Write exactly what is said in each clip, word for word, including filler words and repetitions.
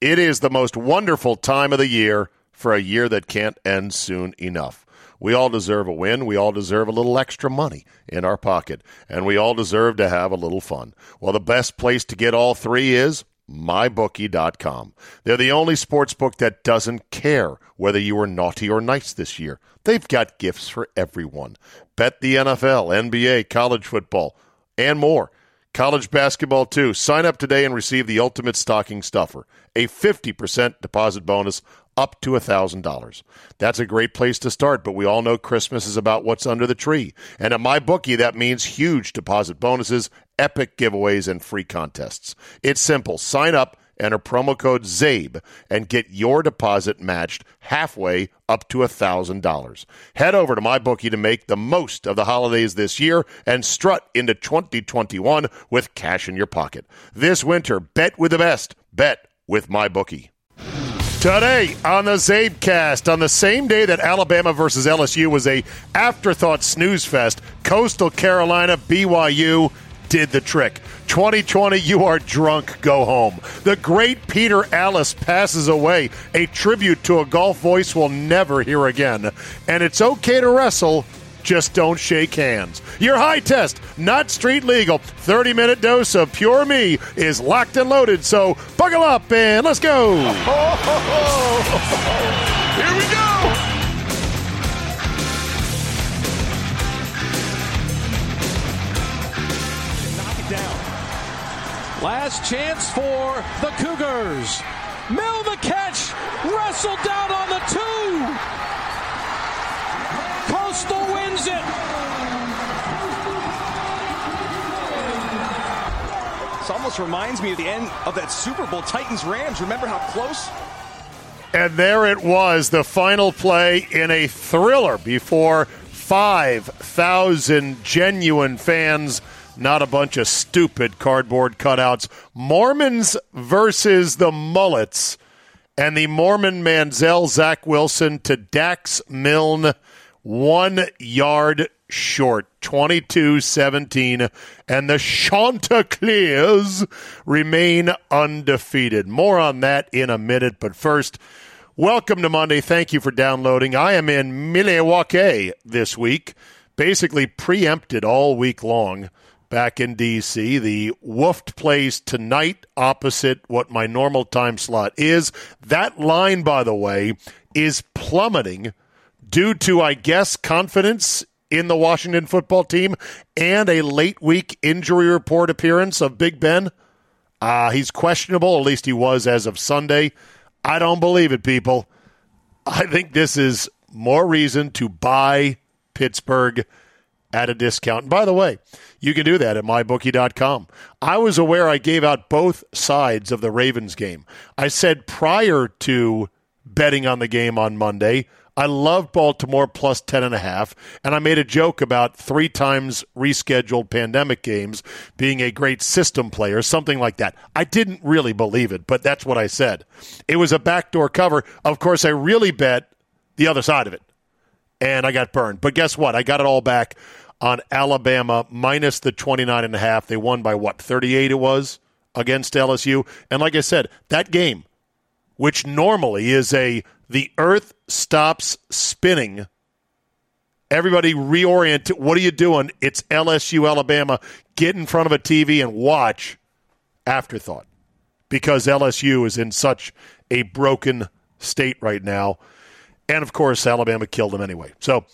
It is the most wonderful time of the year for a year that can't end soon enough. We all deserve a win. We all deserve a little extra money in our pocket. And we all deserve to have a little fun. Well, the best place to get all three is my bookie dot com. They're the only sports book that doesn't care whether you were naughty or nice this year. They've got gifts for everyone. Bet the N F L, N B A, college football, and more. College basketball, too. Sign up today and receive the ultimate stocking stuffer, a fifty percent deposit bonus up to one thousand dollars. That's a great place to start, but we all know Christmas is about what's under the tree. And at MyBookie, that means huge deposit bonuses, epic giveaways, and free contests. It's simple. Sign up, enter promo code ZABE, and get your deposit matched halfway up to one thousand dollars. Head over to MyBookie to make the most of the holidays this year and strut into twenty twenty-one with cash in your pocket. This winter, bet with the best. Bet with MyBookie. Today on the ZABEcast, on the same day that Alabama versus L S U was a afterthought snooze fest, Coastal Carolina, B Y U did the trick. twenty twenty, you are drunk, go home. The great Peter Alliss passes away, a tribute to a golf voice we'll never hear again. And it's okay to wrestle, just don't shake hands. Your high test, not street legal, thirty-minute dose of pure me is locked and loaded, so buckle up and let's go. Oh, ho, ho, ho. Here we go. Knock it down. Last chance for the Cougars. Mill the catch, wrestled down on the two. Coastal wins it. This almost reminds me of the end of that Super Bowl Titans-Rams. Remember how close? And there it was, the final play in a thriller before five thousand genuine fans, not a bunch of stupid cardboard cutouts. Mormons versus the Mullets. And the Mormon Manziel, Zach Wilson to Dax Milne. One yard short, twenty-two seventeen, and the Chanticleers remain undefeated. More on that in a minute, but first, welcome to Monday. Thank you for downloading. I am in Milwaukee this week, basically preempted all week long back in D C The Wooft plays tonight opposite what my normal time slot is. That line, by the way, is plummeting due to, I guess, confidence in the Washington football team and a late-week injury report appearance of Big Ben. Uh, he's questionable, at least he was as of Sunday. I don't believe it, people. I think this is more reason to buy Pittsburgh at a discount. And by the way, you can do that at my bookie dot com. I was aware I gave out both sides of the Ravens game. I said prior to betting on the game on Monday, I love Baltimore plus ten and a half, and I made a joke about three times rescheduled pandemic games being a great system player, something like that. I didn't really believe it, but that's what I said. It was a backdoor cover. Of course, I really bet the other side of it, and I got burned. But guess what? I got it all back on Alabama minus the twenty-nine and a half. They won by, what, thirty-eight it was against L S U? And like I said, that game, which normally is a the earth stops spinning. Everybody reorient. What are you doing? It's L S U, Alabama. Get in front of a T V and watch afterthought, because L S U is in such a broken state right now. And, of course, Alabama killed them anyway. So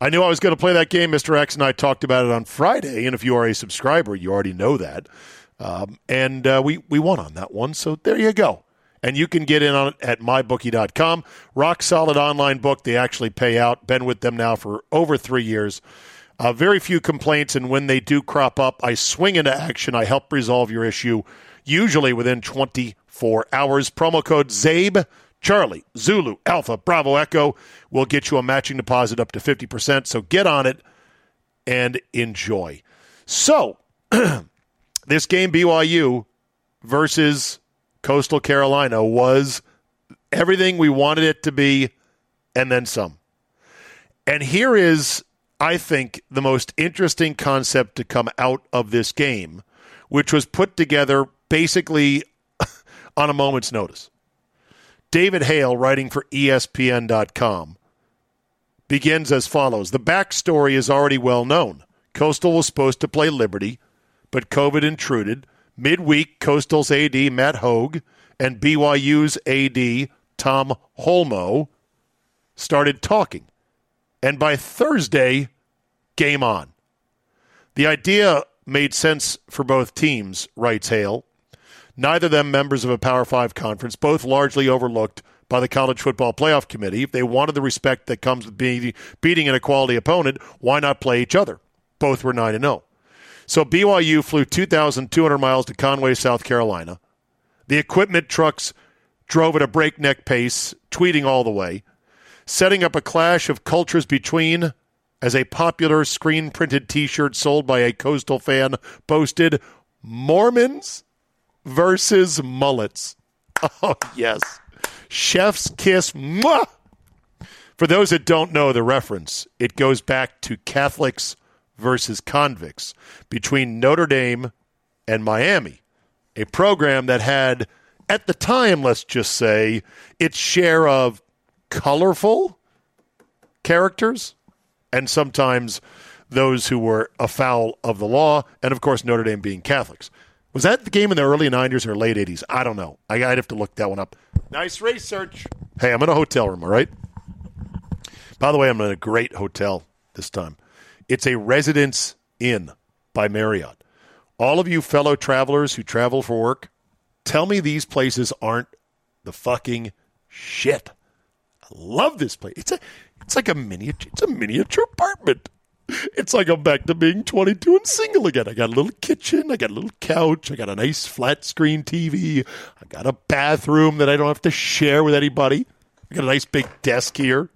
I knew I was going to play that game. Mister X and I talked about it on Friday, and if you are a subscriber, you already know that. Um, and uh, we, we won on that one, so there you go. And you can get in on it at my bookie dot com. Rock solid online book. They actually pay out. Been with them now for over three years. Uh, very few complaints, and when they do crop up, I swing into action. I help resolve your issue, usually within twenty-four hours. Promo code ZABE, Charlie, Zulu, Alpha, Bravo, Echo will get you a matching deposit up to fifty percent. So get on it and enjoy. So this game, B Y U versus Coastal Carolina, was everything we wanted it to be and then some. And here is, I think, the most interesting concept to come out of this game, which was put together basically on a moment's notice. David Hale, writing for E S P N dot com, begins as follows. The backstory is already well known. Coastal was supposed to play Liberty, but COVID intruded. Midweek, Coastal's A D, Matt Hogue, and B Y U's A D, Tom Holmoe, started talking. And by Thursday, game on. The idea made sense for both teams, writes Hale. Neither of them members of a Power Five conference, both largely overlooked by the College Football Playoff Committee. If they wanted the respect that comes with be- beating an equality opponent, why not play each other? Both were nine and oh. So B Y U flew two thousand two hundred miles to Conway, South Carolina. The equipment trucks drove at a breakneck pace, tweeting all the way, setting up a clash of cultures between, as a popular screen-printed T-shirt sold by a Coastal fan boasted, Mormons versus mullets. Oh, yes. Chef's kiss. Mwah! For those that don't know the reference, it goes back to Catholics versus convicts between Notre Dame and Miami, a program that had, at the time, let's just say, its share of colorful characters and sometimes those who were afoul of the law, and, of course, Notre Dame being Catholics. Was that the game in the early nineties or late eighties? I don't know. I'd have to look that one up. Nice research. Hey, I'm in a hotel room, all right? By the way, I'm in a great hotel this time. It's a Residence Inn by Marriott. All of you fellow travelers who travel for work, tell me these places aren't the fucking shit. I love this place. It's a, it's like a miniature, it's a miniature apartment. It's like I'm back to being twenty-two and single again. I got a little kitchen. I got a little couch. I got a nice flat-screen T V. I got a bathroom that I don't have to share with anybody. I got a nice big desk here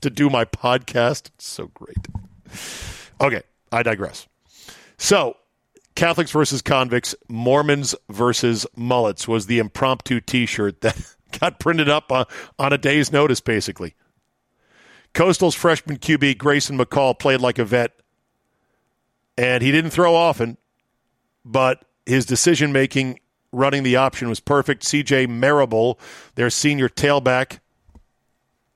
to do my podcast. It's so great. Okay, I digress. So, Catholics versus convicts, Mormons versus mullets was the impromptu T-shirt that got printed up on, on a day's notice, basically. Coastal's freshman Q B, Grayson McCall, played like a vet, and he didn't throw often, but his decision-making running the option was perfect. C J. Marable, their senior tailback,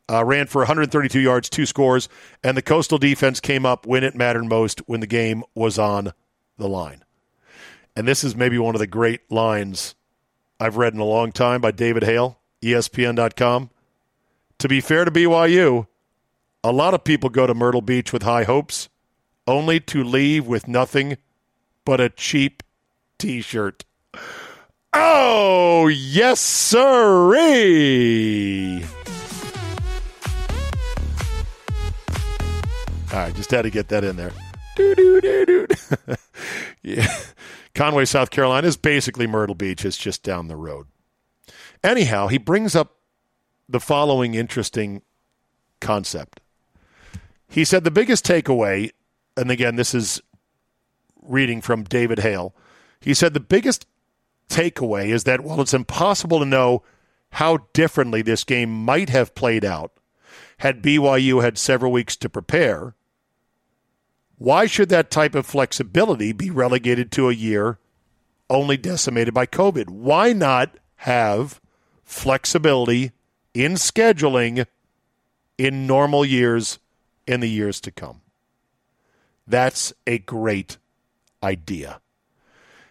uh, ran for one hundred thirty-two yards, two scores, and the Coastal defense came up when it mattered most, when the game was on the line. And this is maybe one of the great lines I've read in a long time by David Hale, E S P N dot com. To be fair to B Y U, a lot of people go to Myrtle Beach with high hopes, only to leave with nothing but a cheap T-shirt. Oh, yes, sirree! All right, just had to get that in there. Doo, doo, doo, doo. Yeah. Conway, South Carolina is basically Myrtle Beach. It's just down the road. Anyhow, he brings up the following interesting concept. He said the biggest takeaway, and again, this is reading from David Hale, he said the biggest takeaway is that while it's impossible to know how differently this game might have played out had B Y U had several weeks to prepare, why should that type of flexibility be relegated to a year only decimated by COVID? Why not have flexibility in scheduling in normal years and the years to come? That's a great idea.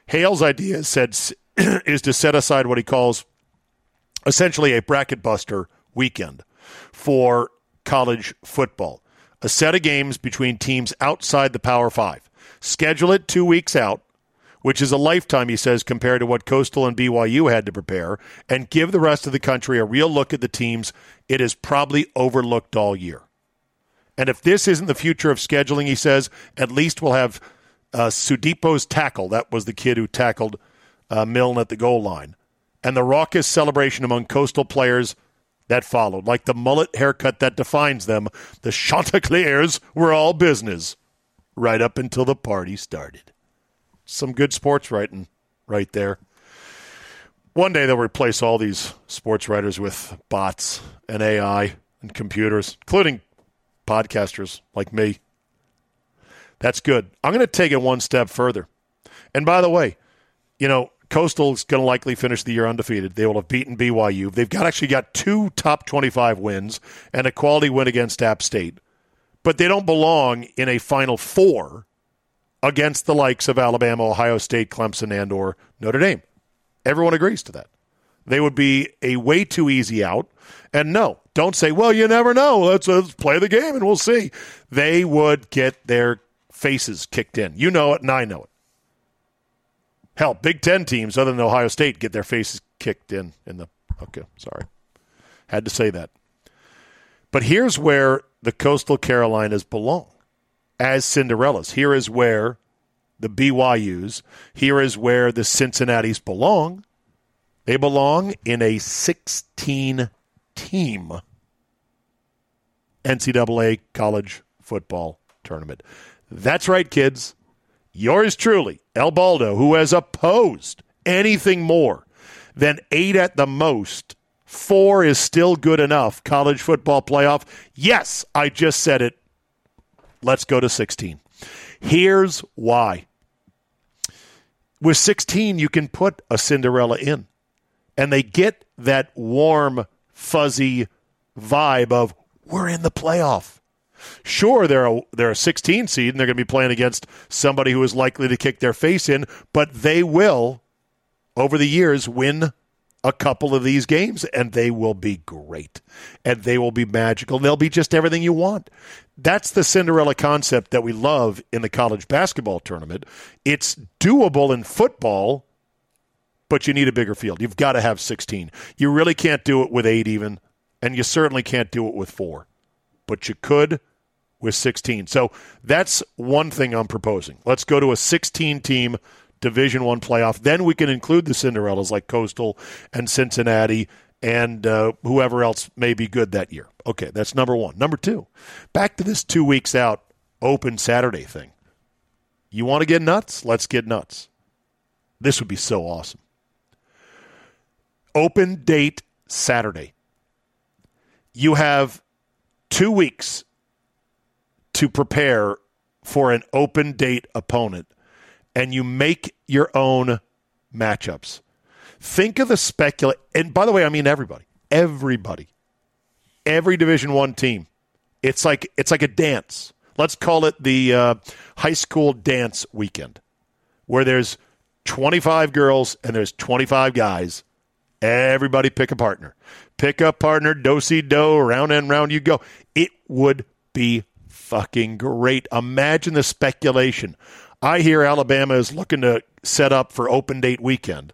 Hale's idea said, is to set aside what he calls essentially a bracket buster weekend for college football. A set of games between teams outside the Power Five. Schedule it two weeks out, which is a lifetime, he says, compared to what Coastal and B Y U had to prepare, and give the rest of the country a real look at the teams it has probably overlooked all year. And if this isn't the future of scheduling, he says, at least we'll have uh, Sudipo's tackle. That was the kid who tackled uh, Milne at the goal line. And the raucous celebration among Coastal players that followed. Like the mullet haircut that defines them, the Chanticleers were all business right up until the party started. Some good sports writing right there. One day they'll replace all these sports writers with bots and A I and computers, including podcasters like me. That's good. I'm going to take it one step further. And by the way, you know, Coastal's going to likely finish the year undefeated. They will have beaten B Y U. They've got actually got two top twenty-five wins and a quality win against App State. But they don't belong in a Final Four against the likes of Alabama, Ohio State, Clemson, and or Notre Dame. Everyone agrees to that. They would be a way too easy out. And no, don't say, well, you never know. Let's, let's play the game and we'll see. They would get their faces kicked in. You know it, and I know it. Hell, Big Ten teams other than Ohio State get their faces kicked in. in the Okay, sorry. Had to say that. But here's where the Coastal Carolinas belong as Cinderellas. Here is where the B Y Us, here is where the Cincinnatis belong. They belong in a sixteen-team N C double A college football tournament. That's right, kids. Yours truly, El Baldo, who has opposed anything more than eight at the most, four is still good enough, college football playoff. Yes, I just said it. Let's go to sixteen. Here's why. With sixteen, you can put a Cinderella in, and they get that warm, fuzzy vibe of, we're in the playoff. Sure, they're a, they're a sixteen seed, and they're going to be playing against somebody who is likely to kick their face in, but they will, over the years, win a couple of these games, and they will be great, and they will be magical. They'll be just everything you want. That's the Cinderella concept that we love in the college basketball tournament. It's doable in football, but you need a bigger field. You've got to have sixteen. You really can't do it with eight even, and you certainly can't do it with four, but you could with sixteen. So that's one thing I'm proposing. Let's go to a sixteen-team Division One playoff. Then we can include the Cinderellas like Coastal and Cincinnati and uh, whoever else may be good that year. Okay, that's number one. Number two, back to this two weeks out open Saturday thing. You want to get nuts? Let's get nuts. This would be so awesome. Open date Saturday. You have two weeks to prepare for an open date opponent, and you make your own matchups. Think of the speculate. And by the way, I mean everybody. Everybody. Every Division I team. It's like it's like a dance. Let's call it the uh, high school dance weekend, where there's twenty-five girls and there's twenty-five guys. Everybody pick a partner. Pick up partner, do-si-do, round and round you go. It would be fucking great. Imagine the speculation. I hear Alabama is looking to set up for open date weekend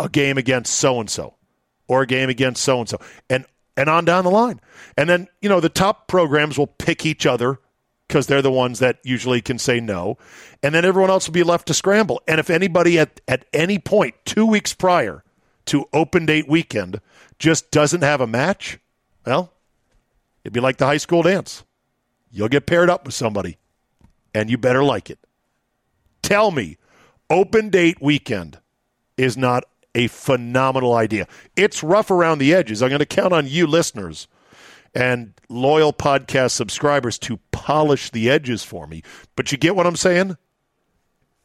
a game against so-and-so or a game against so-and-so and and on down the line. And then, you know, the top programs will pick each other because they're the ones that usually can say no. And then everyone else will be left to scramble. And if anybody at, at any point two weeks prior to open date weekend just doesn't have a match, well, it'd be like the high school dance. You'll get paired up with somebody. And you better like it. Tell me, open date weekend is not a phenomenal idea. It's rough around the edges. I'm going to count on you listeners and loyal podcast subscribers to polish the edges for me. But you get what I'm saying?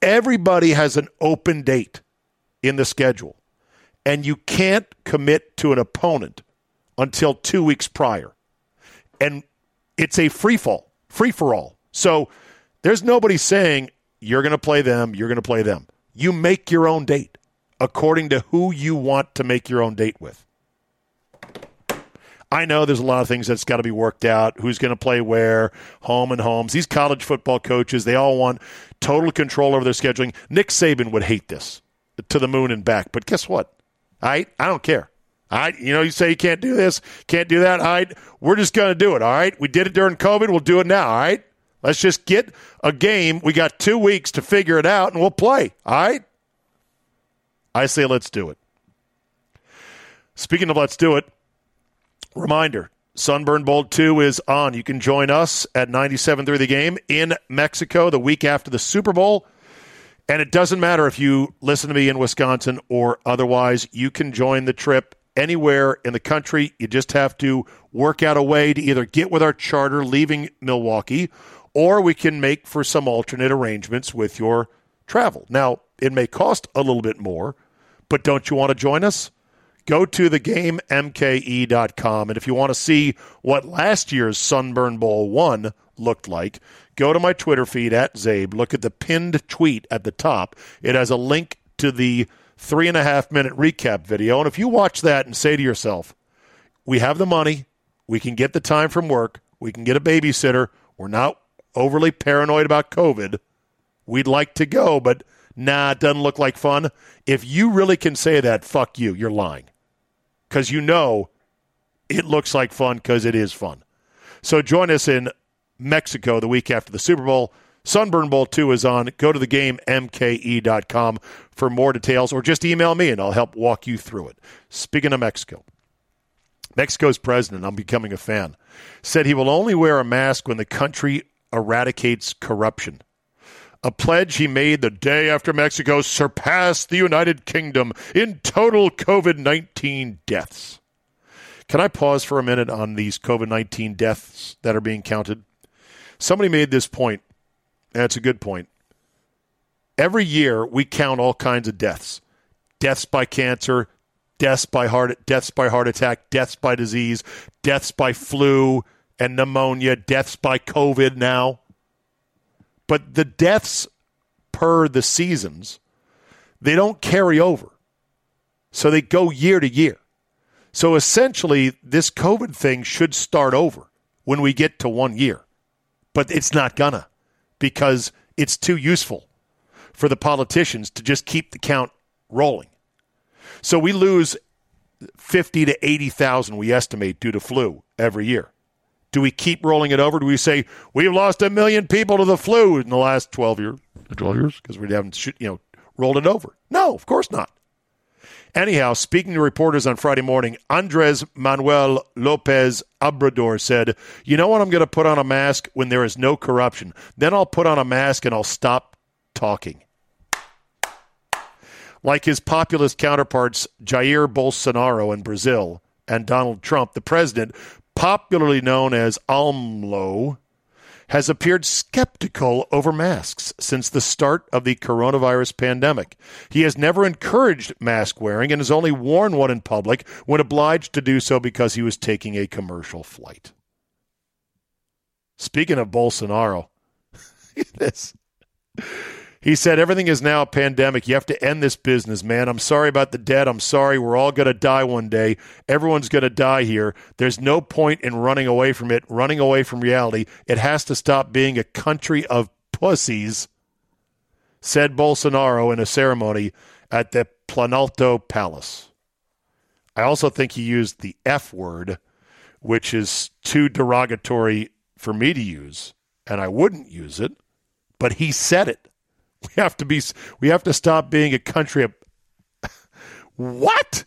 Everybody has an open date in the schedule. And you can't commit to an opponent until two weeks prior. And it's a free fall, free for all. So there's nobody saying, you're going to play them, you're going to play them. You make your own date according to who you want to make your own date with. I know there's a lot of things that's got to be worked out, who's going to play where, home and homes. These college football coaches, they all want total control over their scheduling. Nick Saban would hate this to the moon and back, but guess what? I I don't care. I, you know, you say you can't do this, can't do that. I, we're just going to do it, all right? We did it during COVID. We'll do it now, all right? Let's just get a game. We got two weeks to figure it out, and we'll play. All right? I say let's do it. Speaking of let's do it, reminder, Sunburn Bowl two is on. You can join us at ninety-seven through the game in Mexico the week after the Super Bowl. And it doesn't matter if you listen to me in Wisconsin or otherwise. You can join the trip anywhere in the country. You just have to work out a way to either get with our charter leaving Milwaukee, or we can make for some alternate arrangements with your travel. Now, It may cost a little bit more, but don't you want to join us? Go to the game M K E dot com, and if you want to see what last year's Sunburn Bowl one looked like, go to my Twitter feed, at Zabe. Look at the pinned tweet at the top. It has a link to the three and a half minute recap video, and if you watch that and say to yourself, we have the money, we can get the time from work, we can get a babysitter, we're not overly paranoid about COVID, we'd like to go, but nah, it doesn't look like fun. If you really can say that, fuck you, you're lying. Because you know it looks like fun because it is fun. So join us in Mexico the week after the Super Bowl. Sunburn Bowl two is on. Go to the game M K E dot com for more details, or just email me and I'll help walk you through it. Speaking of Mexico, Mexico's president, I'm becoming a fan, said he will only wear a mask when the country eradicates corruption. A pledge he made the day after Mexico surpassed the United Kingdom in total COVID nineteen deaths. Can I pause for a minute on these COVID nineteen deaths that are being counted? Somebody made this point, and it's a good point. Every year we count all kinds of deaths. Deaths by cancer, deaths by heart, deaths by heart attack, deaths by disease, deaths by flu and pneumonia, deaths by COVID now. But the deaths per the seasons, they don't carry over. So they go year to year. So essentially, this COVID thing should start over when we get to one year. But it's not gonna, because it's too useful for the politicians to just keep the count rolling. So we lose fifty to eighty thousand, we estimate, due to flu every year. Do we keep rolling it over? Do we say, we've lost a million people to the flu in the last twelve years? twelve years? Because we haven't, you know, rolled it over. No, of course not. Anyhow, speaking to reporters on Friday morning, Andres Manuel Lopez Obrador said, you know what, I'm going to put on a mask when there is no corruption. Then I'll put on a mask and I'll stop talking. Like his populist counterparts, Jair Bolsonaro in Brazil and Donald Trump, the president, popularly known as AMLO, has appeared skeptical over masks since the start of the coronavirus pandemic. He has never encouraged mask wearing and has only worn one in public when obliged to do so because he was taking a commercial flight. Speaking of Bolsonaro, this, he said, everything is now a pandemic. You have to end this business, man. I'm sorry about the dead. I'm sorry. We're all going to die one day. Everyone's going to die here. There's no point in running away from it, running away from reality. It has to stop being a country of pussies, said Bolsonaro in a ceremony at the Planalto Palace. I also think he used the F word, which is too derogatory for me to use, and I wouldn't use it, but he said it. We have to be. We have to stop being a country of what?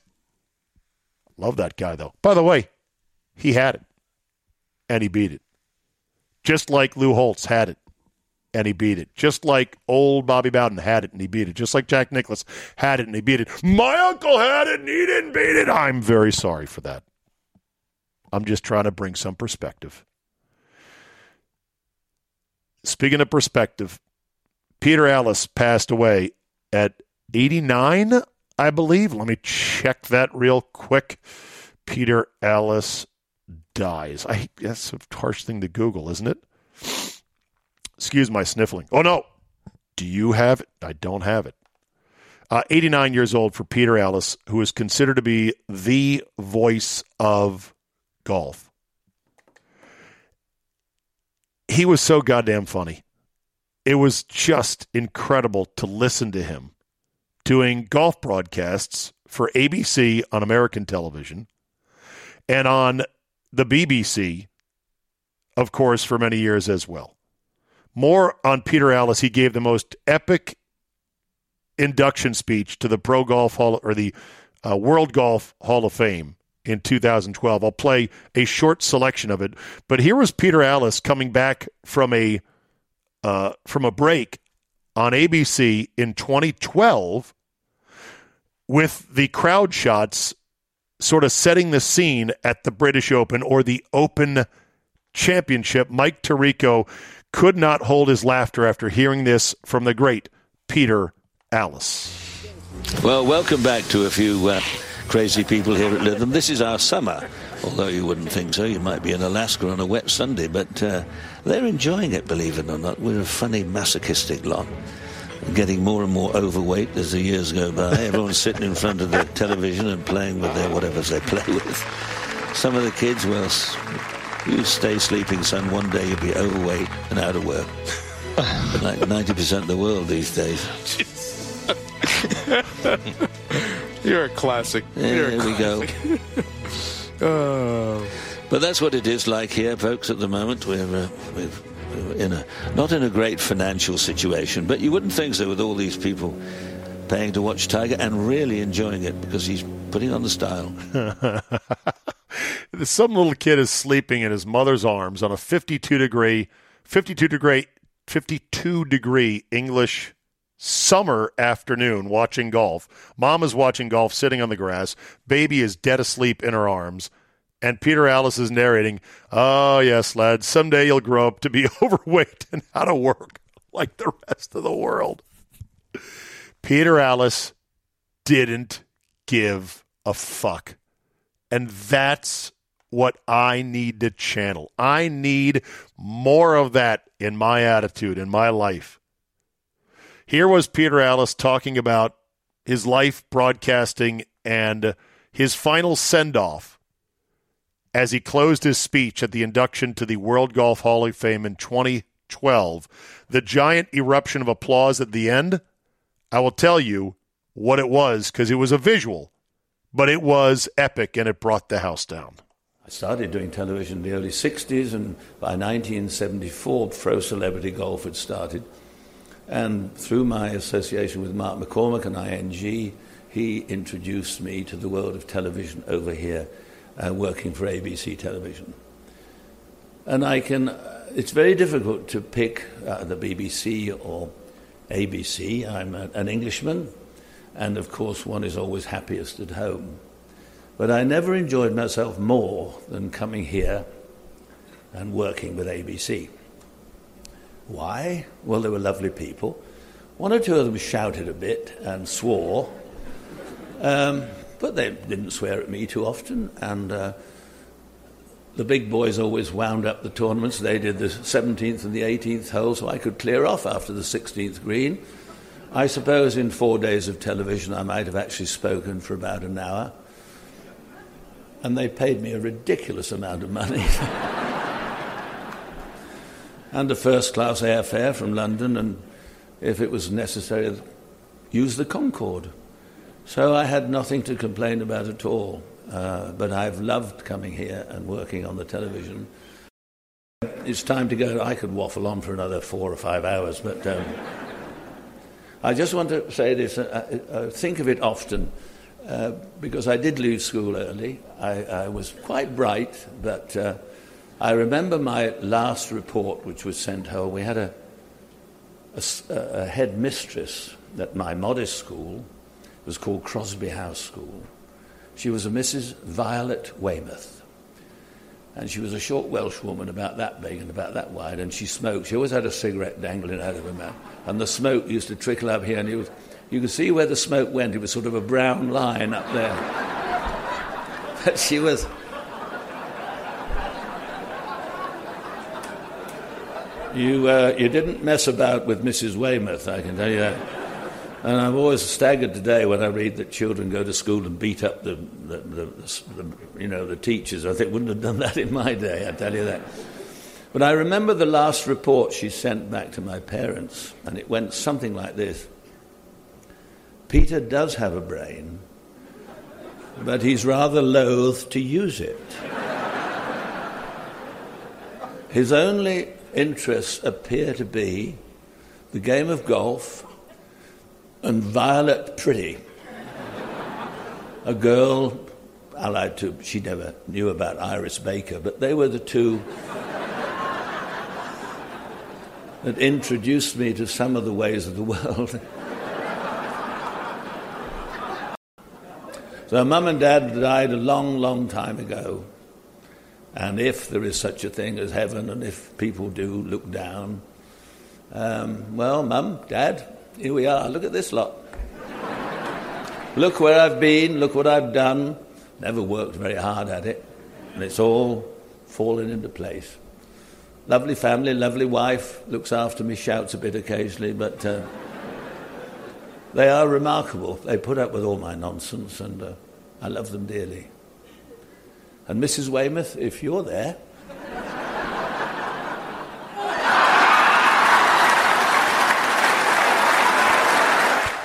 Love that guy, though. By the way, he had it, and he beat it. Just like Lou Holtz had it, and he beat it. Just like old Bobby Bowden had it, and he beat it. Just like Jack Nicklaus had it, and he beat it. My uncle had it, and he didn't beat it. I'm very sorry for that. I'm just trying to bring some perspective. Speaking of perspective, Peter Alliss passed away at eighty-nine, I believe. Let me check that real quick. Peter Alliss dies. I, that's a harsh thing to Google, isn't it? Excuse my sniffling. Oh, no. Do you have it? I don't have it. Uh, eighty-nine years old for Peter Alliss, who is considered to be the voice of golf. He was so goddamn funny. It was just incredible to listen to him doing golf broadcasts for A B C on American television and on the B B C, of course, for many years as well. More on Peter Alliss. He gave the most epic induction speech to the Pro Golf Hall or the uh, World Golf Hall of Fame in two thousand twelve. I'll play a short selection of it. But here was Peter Alliss coming back from a Uh, from a break on A B C in twenty twelve with the crowd shots sort of setting the scene at the British Open or the Open Championship. Mike Tirico could not hold his laughter after hearing this from the great Peter Alliss. Well, welcome back to a few uh, crazy people here at Lytham. This is our summer, although you wouldn't think so. You might be in Alaska on a wet Sunday, but uh, they're enjoying it, believe it or not. We're a funny, masochistic lot. Getting more and more overweight as the years go by. Everyone's sitting in front of their television and playing with their whatever's they play with. Some of the kids, well, you stay sleeping, son. One day you'll be overweight and out of work. But like ninety percent of the world these days. You're a classic. Yeah, You're a classic. There we go. Oh. But that's what it is like here, folks, at the moment. We're, uh, we've... In a, not in a great financial situation, but you wouldn't think so with all these people paying to watch Tiger and really enjoying it because he's putting on the style. Some little kid is sleeping in his mother's arms on a fifty-two degree English summer afternoon watching golf. Mom is watching golf sitting on the grass. Baby is dead asleep in her arms. And Peter Alliss is narrating, "Oh, yes, lad, someday you'll grow up to be overweight and out of work like the rest of the world." Peter Alliss didn't give a fuck. And that's what I need to channel. I need more of that in my attitude, in my life. Here was Peter Alliss talking about his life broadcasting and his final send-off as he closed his speech at the induction to the World Golf Hall of Fame in twenty twelve, the giant eruption of applause at the end, I will tell you what it was because it was a visual, but it was epic and it brought the house down. I started doing television in the early sixties, and by nineteen seventy-four, pro celebrity golf had started. And through my association with Mark McCormack and I N G, he introduced me to the world of television over here. Uh, working for A B C television. And I can, uh, it's very difficult to pick uh, the B B C or A B C. I'm a, an Englishman, and of course one is always happiest at home. But I never enjoyed myself more than coming here and working with A B C. Why? Well, they were lovely people. One or two of them shouted a bit and swore. Um, But they didn't swear at me too often, and uh, the big boys always wound up the tournaments. They did the seventeenth and the eighteenth hole, so I could clear off after the sixteenth green. I suppose in four days of television I might have actually spoken for about an hour. And they paid me a ridiculous amount of money. And a first-class airfare from London, and if it was necessary, use the Concorde. So I had nothing to complain about at all, uh, but I've loved coming here and working on the television. It's time to go. I could waffle on for another four or five hours, but um, I just want to say this. I, I think of it often, uh, because I did leave school early. I, I was quite bright, but uh, I remember my last report, which was sent home. We had a, a, a headmistress at my modest school, was called Crosby House School. She was a Missus Violet Weymouth. And she was a short Welsh woman about that big and about that wide, and she smoked. She always had a cigarette dangling out of her mouth. And the smoke used to trickle up here, and it was, you could see where the smoke went. It was sort of a brown line up there. But she was... You, uh, you didn't mess about with Missus Weymouth, I can tell you that. And I'm always staggered today when I read that children go to school and beat up the, the, the, the, you know, the teachers. I think wouldn't have done that in my day, I tell you that. But I remember the last report she sent back to my parents, and it went something like this. Peter does have a brain, but he's rather loath to use it. His only interests appear to be the game of golf and Violet Pretty, a girl allied to, she never knew about Iris Baker, but they were the two that introduced me to some of the ways of the world. So Mum and Dad died a long, long time ago, and if there is such a thing as heaven, and if people do look down, um, well, Mum, Dad, Here we are. Look at this lot. Look where I've been. Look what I've done. Never worked very hard at it. And it's all fallen into place. Lovely family, lovely wife. Looks after me, shouts a bit occasionally, but uh, they are remarkable. They put up with all my nonsense, and uh, I love them dearly. And Missus Weymouth, if you're there...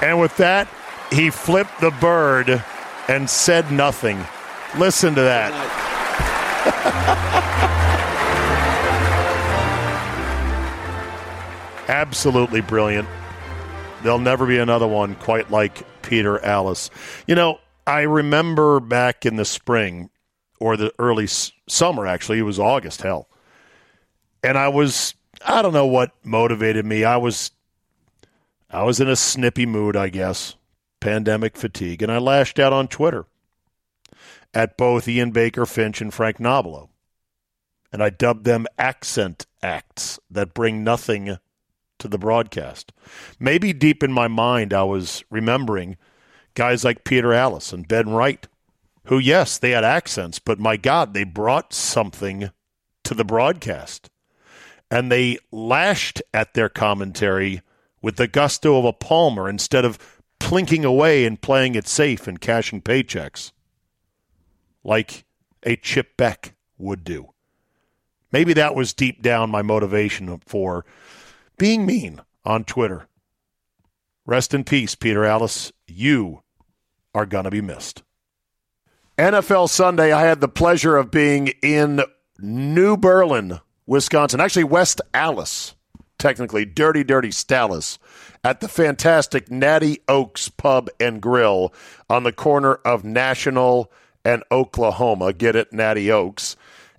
And with that, he flipped the bird and said nothing. Listen to that. Absolutely brilliant. There'll never be another one quite like Peter Alliss. You know, I remember back in the spring, or the early summer, actually, it was August, hell. And I was, I don't know what motivated me. I was... I was in a snippy mood, I guess, pandemic fatigue, and I lashed out on Twitter at both Ian Baker Finch and Frank Nobilo, and I dubbed them accent acts that bring nothing to the broadcast. Maybe deep in my mind I was remembering guys like Peter Alliss and Ben Wright, who, yes, they had accents, but my God, they brought something to the broadcast, and they lashed at their commentary with the gusto of a Palmer instead of plinking away and playing it safe and cashing paychecks like a Chip Beck would do. Maybe that was deep down my motivation for being mean on Twitter. Rest in peace, Peter Alliss. You are going to be missed. N F L Sunday, I had the pleasure of being in New Berlin, Wisconsin. Actually, West Allis. Technically, dirty, dirty Stallis at the fantastic Natty Oaks Pub and Grill on the corner of National and Oklahoma. Get it, Natty Oaks.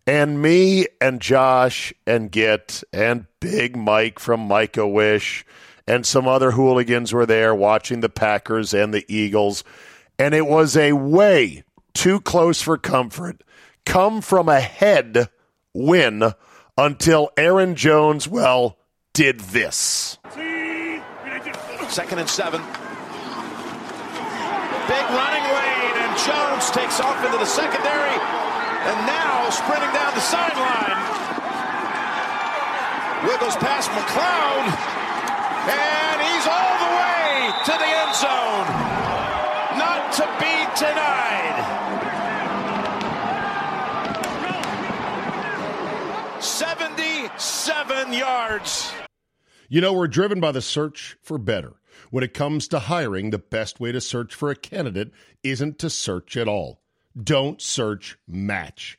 And me and Josh and Git and Big Mike from Mike A Wish and some other hooligans were there watching the Packers and the Eagles. And it was a way too close for comfort. Come from a head win until Aaron Jones, well, did this. Second and seven. Big running lane, and Jones takes off into the secondary, and now sprinting down the sideline. Wiggles past McLeod, and he's all the way to the end zone. Not to be denied. seventy-seven yards. You know, we're driven by the search for better. When it comes to hiring, the best way to search for a candidate isn't to search at all. Don't search, match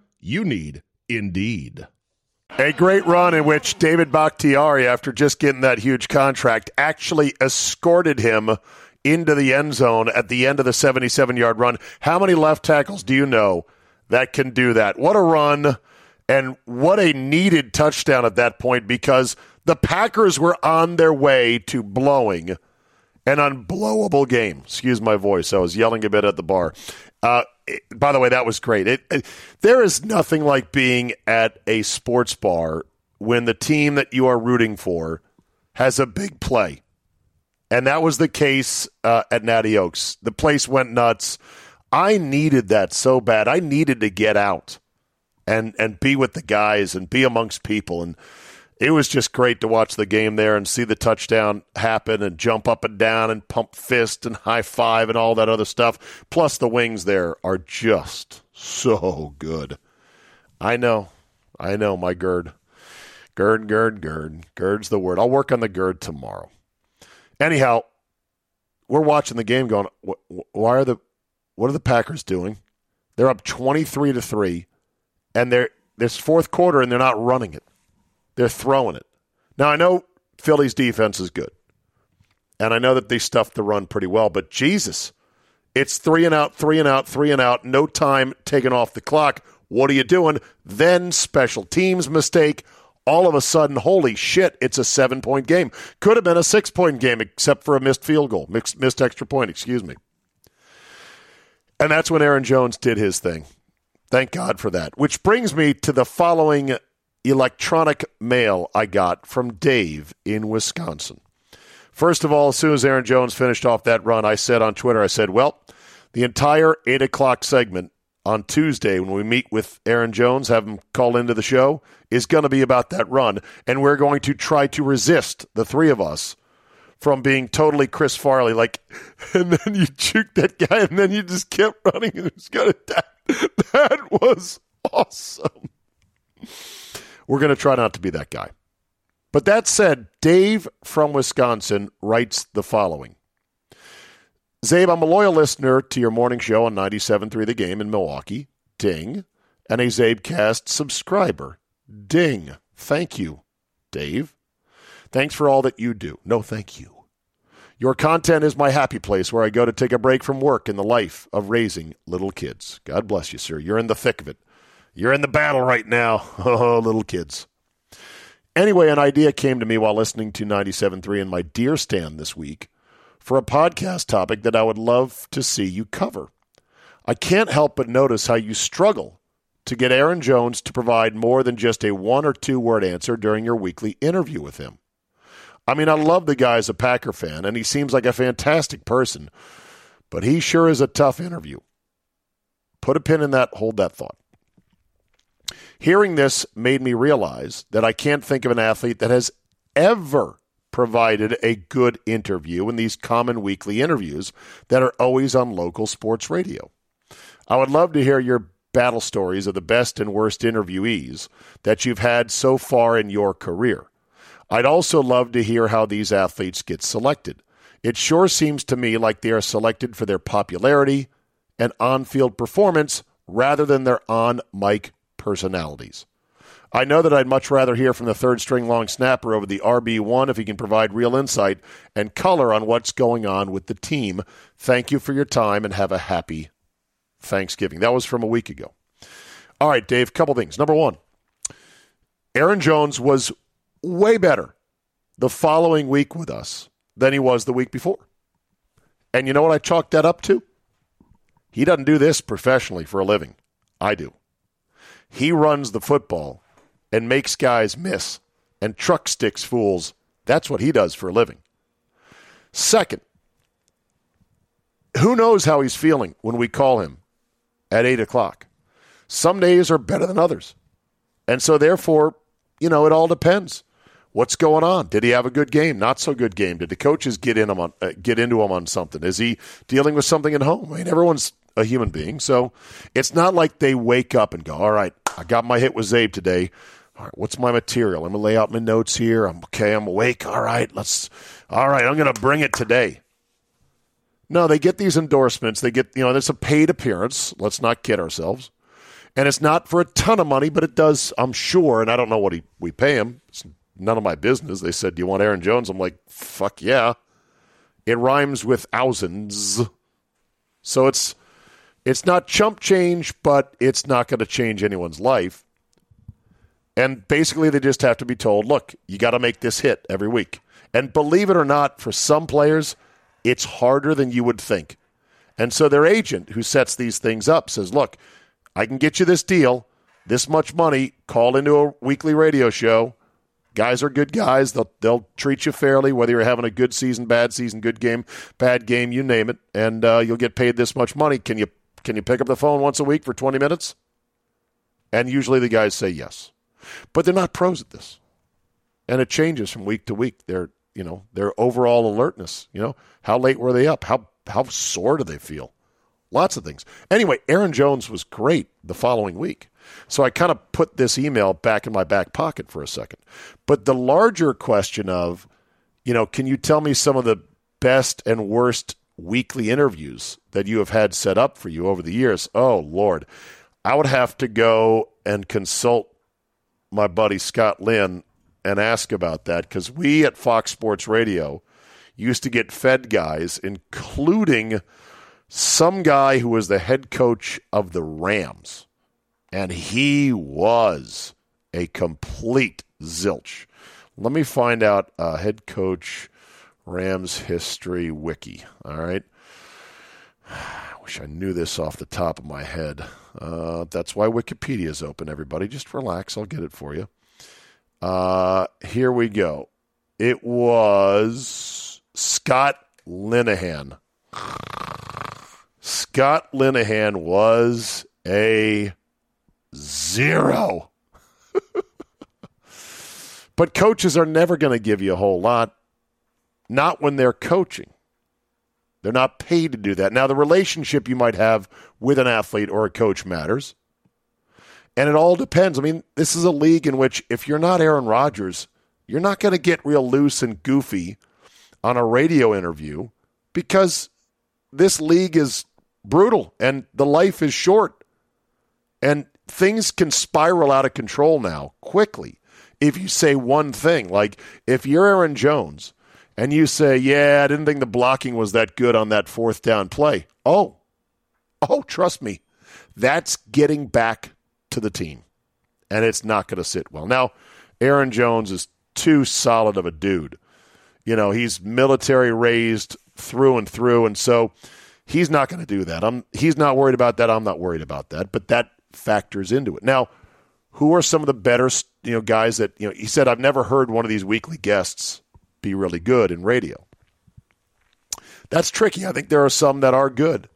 You need Indeed. A great run in which David Bakhtiari, after just getting that huge contract, actually escorted him into the end zone at the end of the seventy-seven-yard run. How many left tackles do you know that can do that? What a run, and what a needed touchdown at that point, because the Packers were on their way to blowing an unblowable game. Excuse my voice. I was yelling a bit at the bar. Uh, By the way, that was great. It, it, there is nothing like being at a sports bar when the team that you are rooting for has a big play. And that was the case uh, at Natty Oaks. The place went nuts. I needed that so bad. I needed to get out and, and be with the guys and be amongst people. And it was just great to watch the game there and see the touchdown happen and jump up and down and pump fist and high five and all that other stuff. Plus, the wings there are just so good. I know. I know, my Gerd. Gerd, Gerd, Gerd. Gerd's the word. I'll work on the Gerd tomorrow. Anyhow, we're watching the game going, why are the, what are the Packers doing? They're up twenty-three to three, and they're, this fourth quarter, and they're not running it. They're throwing it. Now, I know Philly's defense is good, and I know that they stuffed the run pretty well, but Jesus, it's three and out, three and out, three and out, no time taken off the clock. What are you doing? Then special teams mistake. All of a sudden, holy shit, it's a seven-point game. Could have been a six-point game except for a missed field goal, missed, missed extra point, excuse me. And that's when Aaron Jones did his thing. Thank God for that. Which brings me to the following electronic mail I got from Dave in Wisconsin. First of all, as soon as Aaron Jones finished off that run, I said on Twitter, I said, well, the entire eight o'clock segment on Tuesday when we meet with Aaron Jones, have him call into the show, is going to be about that run, and we're going to try to resist, the three of us, from being totally Chris Farley, like, and then you juked that guy, and then you just kept running, and it was gonna, that, that was awesome. We're going to try not to be that guy. But that said, Dave from Wisconsin writes the following. Zabe, I'm a loyal listener to your morning show on ninety-seven point three The Game in Milwaukee, ding, and a ZABEcast subscriber, ding. Thank you, Dave. Thanks for all that you do. No, thank you. Your content is my happy place where I go to take a break from work in the life of raising little kids. God bless you, sir. You're in the thick of it. You're in the battle right now. Oh, little kids. Anyway, an idea came to me while listening to ninety-seven point three in my deer stand this week for a podcast topic that I would love to see you cover. I can't help but notice how you struggle to get Aaron Jones to provide more than just a one or two word answer during your weekly interview with him. I mean, I love the guy as a Packer fan, and he seems like a fantastic person, but he sure is a tough interview. Put a pin in that, hold that thought. Hearing this made me realize that I can't think of an athlete that has ever provided a good interview in these common weekly interviews that are always on local sports radio. I would love to hear your battle stories of the best and worst interviewees that you've had so far in your career. I'd also love to hear how these athletes get selected. It sure seems to me like they are selected for their popularity and on-field performance rather than their on-mic personalities. I know that I'd much rather hear from the third-string long snapper over the R B one if he can provide real insight and color on what's going on with the team. Thank you for your time and have a happy Thanksgiving. That was from a week ago. All right, Dave, a couple things. Number one, Aaron Jones was way better the following week with us than he was the week before. And you know what I chalked that up to? He doesn't do this professionally for a living. I do. He runs the football and makes guys miss and truck sticks fools. That's what he does for a living. Second, who knows how he's feeling when we call him at eight o'clock? Some days are better than others. And so therefore, you know, it all depends. What's going on? Did he have a good game? Not so good game? Did the coaches get in him on, uh, get into him on something? Is he dealing with something at home? I mean, everyone's a human being, so it's not like they wake up and go, all right, I got my hit with Zabe today. All right, what's my material? I'm going to lay out my notes here. I'm okay. I'm awake. All right, let's – all right, I'm going to bring it today. No, they get these endorsements. They get – you know, it's a paid appearance. Let's not kid ourselves. And it's not for a ton of money, but it does, I'm sure, and I don't know what he, we pay him. It's none of my business. They said, do you want Aaron Jones? I'm like, fuck yeah. It rhymes with thousands. So it's it's not chump change, but it's not going to change anyone's life. And basically they just have to be told, look, you got to make this hit every week. And believe it or not, for some players, it's harder than you would think. And so their agent who sets these things up says, look, I can get you this deal, this much money, call into a weekly radio show. Guys are good guys. They'll they'll treat you fairly, whether you're having a good season, bad season, good game, bad game, you name it, and uh, you'll get paid this much money. Can you can you pick up the phone once a week for twenty minutes? And usually the guys say yes. But they're not pros at this. And it changes from week to week. Their, you know, their overall alertness. You know, how late were they up? How how sore do they feel? Lots of things. Anyway, Aaron Jones was great the following week. So I kind of put this email back in my back pocket for a second. But the larger question of, you know, can you tell me some of the best and worst weekly interviews that you have had set up for you over the years? Oh, Lord. I would have to go and consult my buddy Scott Lynn and ask about that, because we at Fox Sports Radio used to get fed guys, including some guy who was the head coach of the Rams. And he was a complete zilch. Let me find out uh, head coach Rams history wiki, all right? I wish I knew this off the top of my head. Uh, that's why Wikipedia is open, everybody. Just relax. I'll get it for you. Uh, here we go. It was Scott Linehan. Scott Linehan was a zero. But coaches are never going to give you a whole lot. Not when they're coaching. They're not paid to do that. Now, the relationship you might have with an athlete or a coach matters. And it all depends. I mean, this is a league in which if you're not Aaron Rodgers, you're not going to get real loose and goofy on a radio interview, because this league is brutal and the life is short. And things can spiral out of control now quickly if you say one thing. Like, if you're Aaron Jones and you say, yeah, I didn't think the blocking was that good on that fourth down play. Oh, oh, trust me, that's getting back to the team, and it's not going to sit well. Now, Aaron Jones is too solid of a dude. You know, he's military raised through and through, and so he's not going to do that. I'm, he's not worried about that. I'm not worried about that, but that factors into it. Now, who are some of the better, you know, guys that, you know, he said, I've never heard one of these weekly guests be really good in radio. That's tricky. I think there are some that are good.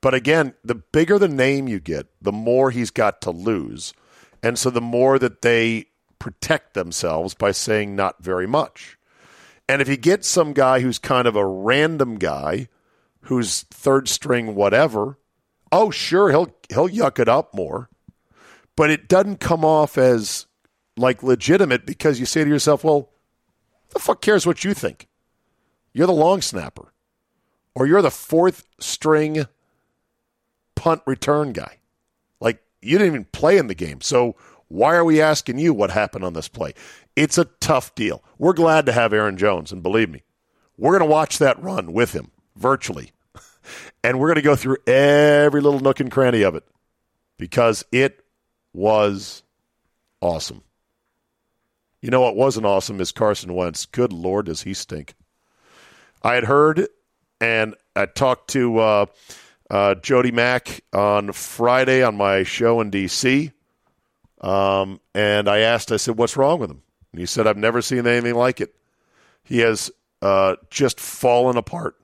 But again, the bigger the name you get, the more he's got to lose. And so the more that they protect themselves by saying not very much. And if you get some guy who's kind of a random guy, who's third string whatever, oh, sure, he'll he'll yuck it up more. But it doesn't come off as, like, legitimate, because you say to yourself, well, the fuck cares what you think? You're the long snapper. Or you're the fourth-string punt return guy. Like, you didn't even play in the game, so why are we asking you what happened on this play? It's a tough deal. We're glad to have Aaron Jones, and believe me, we're going to watch that run with him, virtually. And we're going to go through every little nook and cranny of it, because it was awesome. You know what wasn't awesome is Carson Wentz. Good Lord, does he stink. I had heard, and I talked to uh, uh, Jody Mack on Friday on my show in D C, um, and I asked, I said, what's wrong with him? And he said, I've never seen anything like it. He has uh, just fallen apart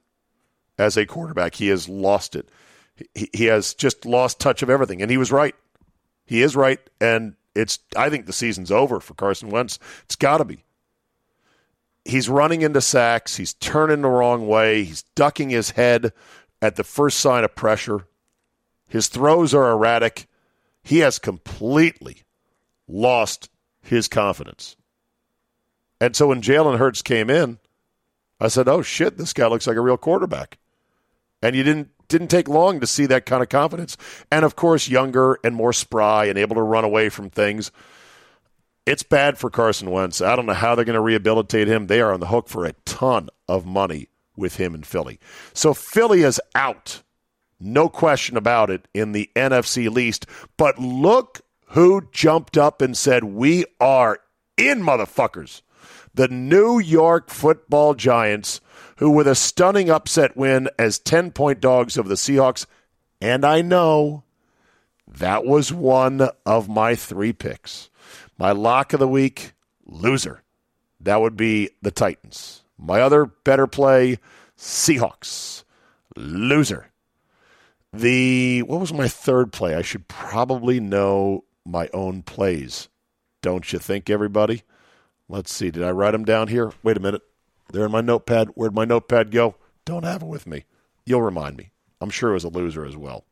as a quarterback. He has lost it. He, he has just lost touch of everything, and he was right. He is right, and It's. I think the season's over for Carson Wentz. It's got to be. He's running into sacks. He's turning the wrong way. He's ducking his head at the first sign of pressure. His throws are erratic. He has completely lost his confidence. And so when Jalen Hurts came in, I said, oh, shit, this guy looks like a real quarterback. And you didn't Didn't take long to see that kind of confidence. And, of course, younger and more spry and able to run away from things. It's bad for Carson Wentz. I don't know how they're going to rehabilitate him. They are on the hook for a ton of money with him in Philly. So Philly is out, no question about it, in the N F C East. But look who jumped up and said, we are in, motherfuckers. The New York Football Giants, who with a stunning upset win as ten-point dogs of the Seahawks. And I know that was one of my three picks. My lock of the week, loser. That would be the Titans. My other better play, Seahawks. Loser. The, what was my third play? I should probably know my own plays. Don't you think, everybody? Let's see. Did I write them down here? Wait a minute. They're in my notepad. Where'd my notepad go? Don't have it with me. You'll remind me. I'm sure it was a loser as well.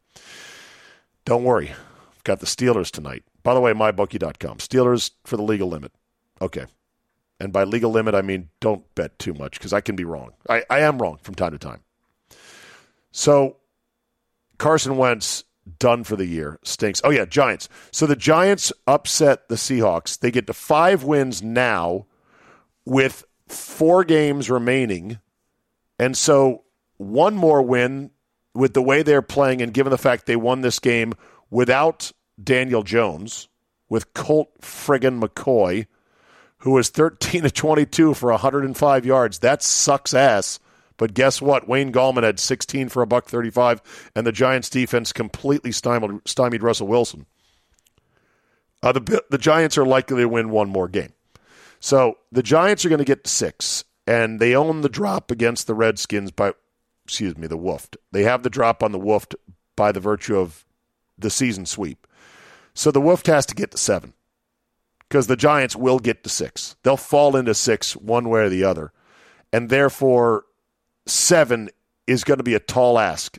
Don't worry. I've got the Steelers tonight. By the way, my bookie dot com. Steelers for the legal limit. Okay. And by legal limit, I mean don't bet too much because I can be wrong. I, I am wrong from time to time. So Carson Wentz, done for the year, stinks. Oh, yeah, Giants. So the Giants upset the Seahawks. They get to five wins now with four games remaining. And so one more win with the way they're playing and given the fact they won this game without Daniel Jones, with Colt friggin' McCoy, who was thirteen of twenty-two for one hundred five yards. That sucks ass. But guess what? Wayne Gallman had sixteen for a buck thirty-five, and the Giants' defense completely stymied, stymied Russell Wilson. Uh, the, the Giants are likely to win one more game. So the Giants are going to get to six, and they own the drop against the Redskins by, excuse me, the Wolfed. They have the drop on the Wolfed by the virtue of the season sweep. So the Wolfed has to get to seven because the Giants will get to six. They'll fall into six one way or the other, and therefore seven is going to be a tall ask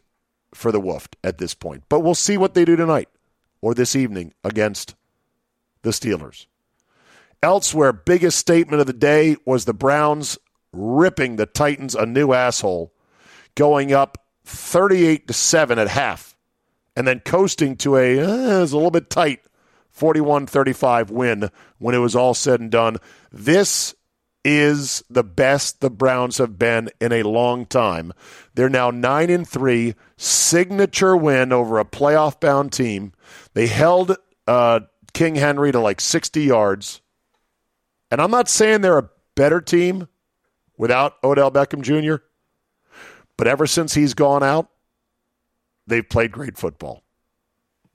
for the Wolf at this point. But we'll see what they do tonight or this evening against the Steelers. Elsewhere, biggest statement of the day was the Browns ripping the Titans a new asshole, going up thirty-eight to seven at half, and then coasting to a, uh, it was a little bit tight, forty-one thirty-five win when it was all said and done. This is the best the Browns have been in a long time. They're now nine and three, signature win over a playoff-bound team. They held uh, King Henry to like sixty yards. And I'm not saying they're a better team without Odell Beckham Junior, but ever since he's gone out, they've played great football.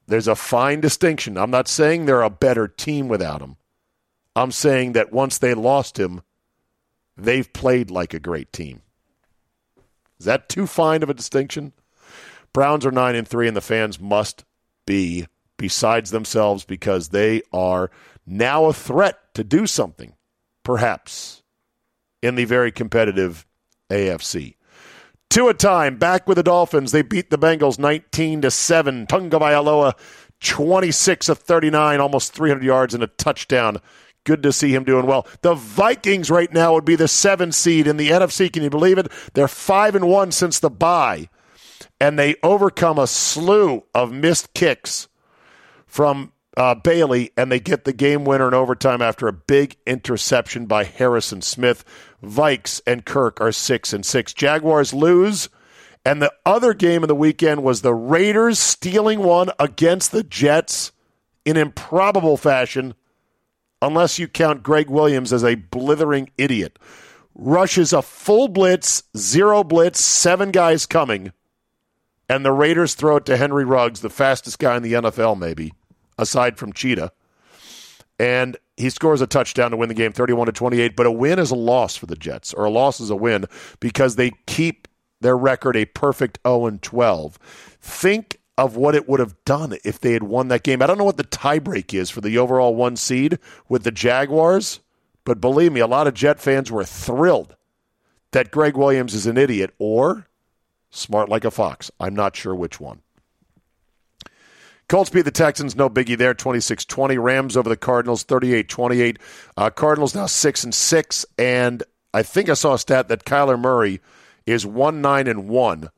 There's a fine distinction. I'm not saying they're a better team without him. I'm saying that once they lost him, they've played like a great team. Is that too fine of a distinction? Browns are nine and three, and the fans must be besides themselves because they are now a threat to do something, perhaps, in the very competitive A F C. Two at time, back with the Dolphins. They beat the Bengals nineteen to seven. Tunga Vailoa, twenty-six of thirty-nine, almost three hundred yards and a touchdown. Good to see him doing well. The Vikings right now would be the seven seed in the N F C. Can you believe it? They're five and one since the bye, and they overcome a slew of missed kicks from uh, Bailey, and they get the game winner in overtime after a big interception by Harrison Smith. Vikes and Kirk are six and six. Jaguars lose, and the other game of the weekend was the Raiders stealing one against the Jets in improbable fashion. Unless you count Greg Williams as a blithering idiot. Rushes a full blitz, zero blitz, seven guys coming, and the Raiders throw it to Henry Ruggs, the fastest guy in the N F L maybe, aside from Cheetah. And he scores a touchdown to win the game, thirty-one to twenty-eight, but a win is a loss for the Jets, or a loss is a win because they keep their record a perfect oh and twelve. Think of what it would have done if they had won that game. I don't know what the tiebreak is for the overall one seed with the Jaguars, but believe me, a lot of Jet fans were thrilled that Greg Williams is an idiot or smart like a fox. I'm not sure which one. Colts beat the Texans, no biggie there, twenty-six twenty. Rams over the Cardinals, thirty-eight twenty-eight. Uh, Cardinals now six and six, and I think I saw a stat that Kyler Murray is one nine and one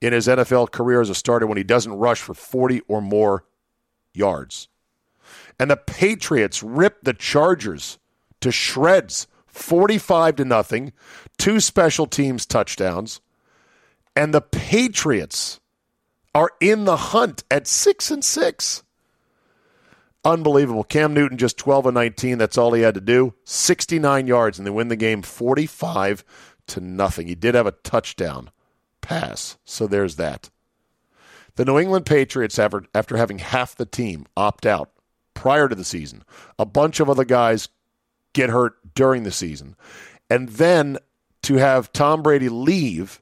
in his N F L career as a starter when he doesn't rush for forty or more yards. And the Patriots ripped the Chargers to shreds, forty-five to nothing, two special teams touchdowns, and the Patriots are in the hunt at six and six. Unbelievable. Cam Newton just twelve and nineteen, that's all he had to do, sixty-nine yards, and they win the game forty-five to nothing. He did have a touchdown pass, so there's that. The New England Patriots, after having half the team opt out prior to the season, a bunch of other guys get hurt during the season, and then to have Tom Brady leave,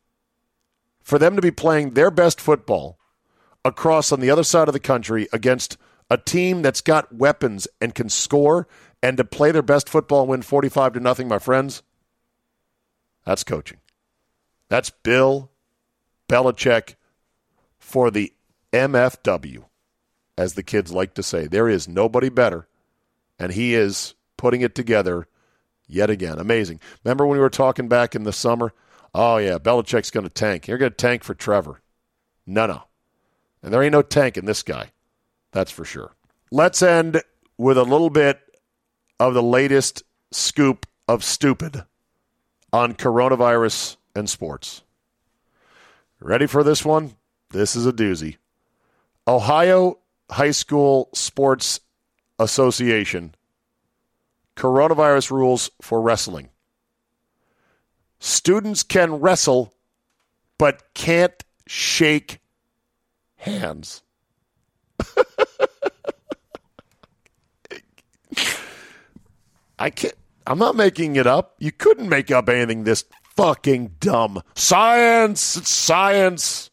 for them to be playing their best football across on the other side of the country against a team that's got weapons and can score and to play their best football and win forty-five to nothing, my friends, that's coaching. That's Bill Belichick for the M F W, as the kids like to say. There is nobody better, and he is putting it together yet again. Amazing. Remember when we were talking back in the summer? Oh, yeah, Belichick's going to tank. You're going to tank for Trevor. No, no. And there ain't no tank in this guy. That's for sure. Let's end with a little bit of the latest scoop of stupid on coronavirus and sports. Ready for this one? This is a doozy. Ohio High School Sports Association. Coronavirus rules for wrestling. Students can wrestle, but can't shake hands. I can't. I'm not making it up. You couldn't make up anything this fucking dumb. Science! It's science!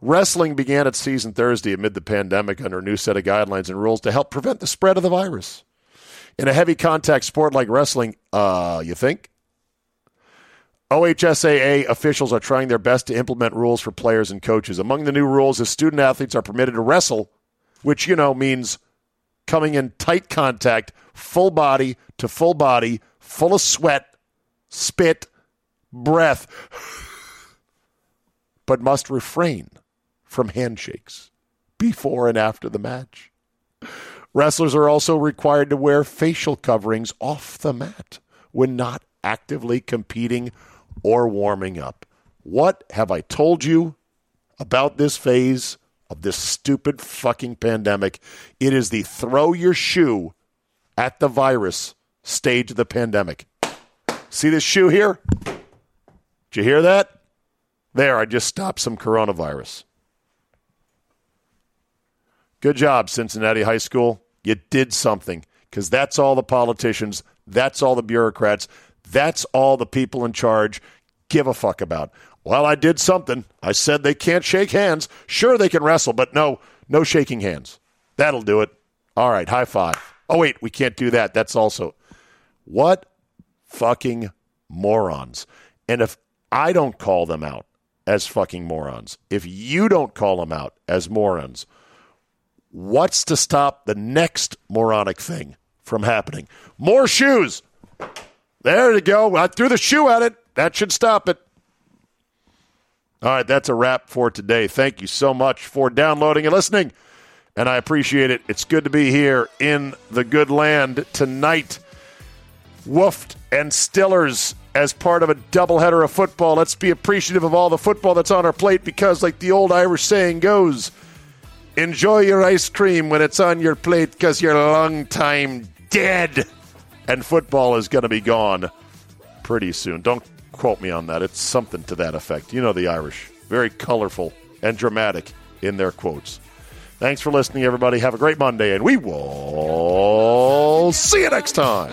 Wrestling began its season Thursday amid the pandemic under a new set of guidelines and rules to help prevent the spread of the virus. In a heavy contact sport like wrestling, uh, you think? O H S A A officials are trying their best to implement rules for players and coaches. Among the new rules is student athletes are permitted to wrestle, which, you know, means coming in tight contact, full body to full body, full of sweat, spit, breath, but must refrain from handshakes before and after the match. Wrestlers are also required to wear facial coverings off the mat when not actively competing or warming up. What have I told you about this phase of this stupid fucking pandemic? It is the throw your shoe at the virus stage of the pandemic. See this shoe here? Did you hear that? There, I just stopped some coronavirus. Good job, Cincinnati High School. You did something, because that's all the politicians, that's all the bureaucrats, that's all the people in charge give a fuck about. Well, I did something. I said they can't shake hands. Sure, they can wrestle, but no, no shaking hands. That'll do it. All right, high five. Oh, wait, we can't do that. That's also... What fucking morons. And if I don't call them out as fucking morons, if you don't call them out as morons, what's to stop the next moronic thing from happening? More shoes. There you go. I threw the shoe at it. That should stop it. All right, that's a wrap for today. Thank you so much for downloading and listening, and I appreciate it. It's good to be here in the good land tonight. Woofed and Stillers as part of a doubleheader of football. Let's be appreciative of all the football that's on our plate because, like the old Irish saying goes, enjoy your ice cream when it's on your plate because you're a long time dead. And football is going to be gone pretty soon. Don't quote me on that. It's something to that effect. You know the Irish. Very colorful and dramatic in their quotes. Thanks for listening, everybody. Have a great Monday, and we will see you next time.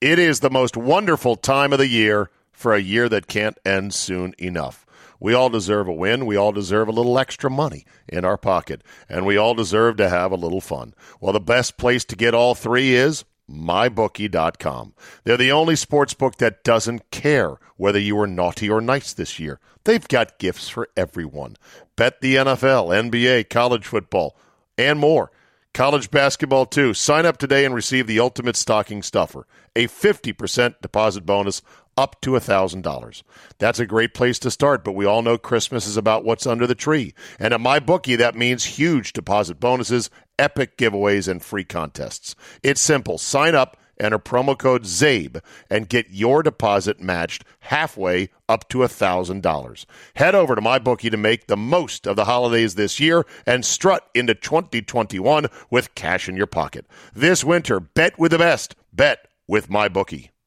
It is the most wonderful time of the year for a year that can't end soon enough. We all deserve a win. We all deserve a little extra money in our pocket. And we all deserve to have a little fun. Well, the best place to get all three is my bookie dot com. They're the only sports book that doesn't care whether you were naughty or nice this year. They've got gifts for everyone. Bet the N F L, N B A, college football, and more. College basketball, too. Sign up today and receive the ultimate stocking stuffer, a fifty percent deposit bonus up to one thousand dollars. That's a great place to start, but we all know Christmas is about what's under the tree. And at MyBookie, that means huge deposit bonuses, epic giveaways, and free contests. It's simple. Sign up and a promo code ZABE and get your deposit matched halfway up to one thousand dollars. Head over to MyBookie to make the most of the holidays this year and strut into twenty twenty-one with cash in your pocket. This winter, bet with the best. Bet with MyBookie.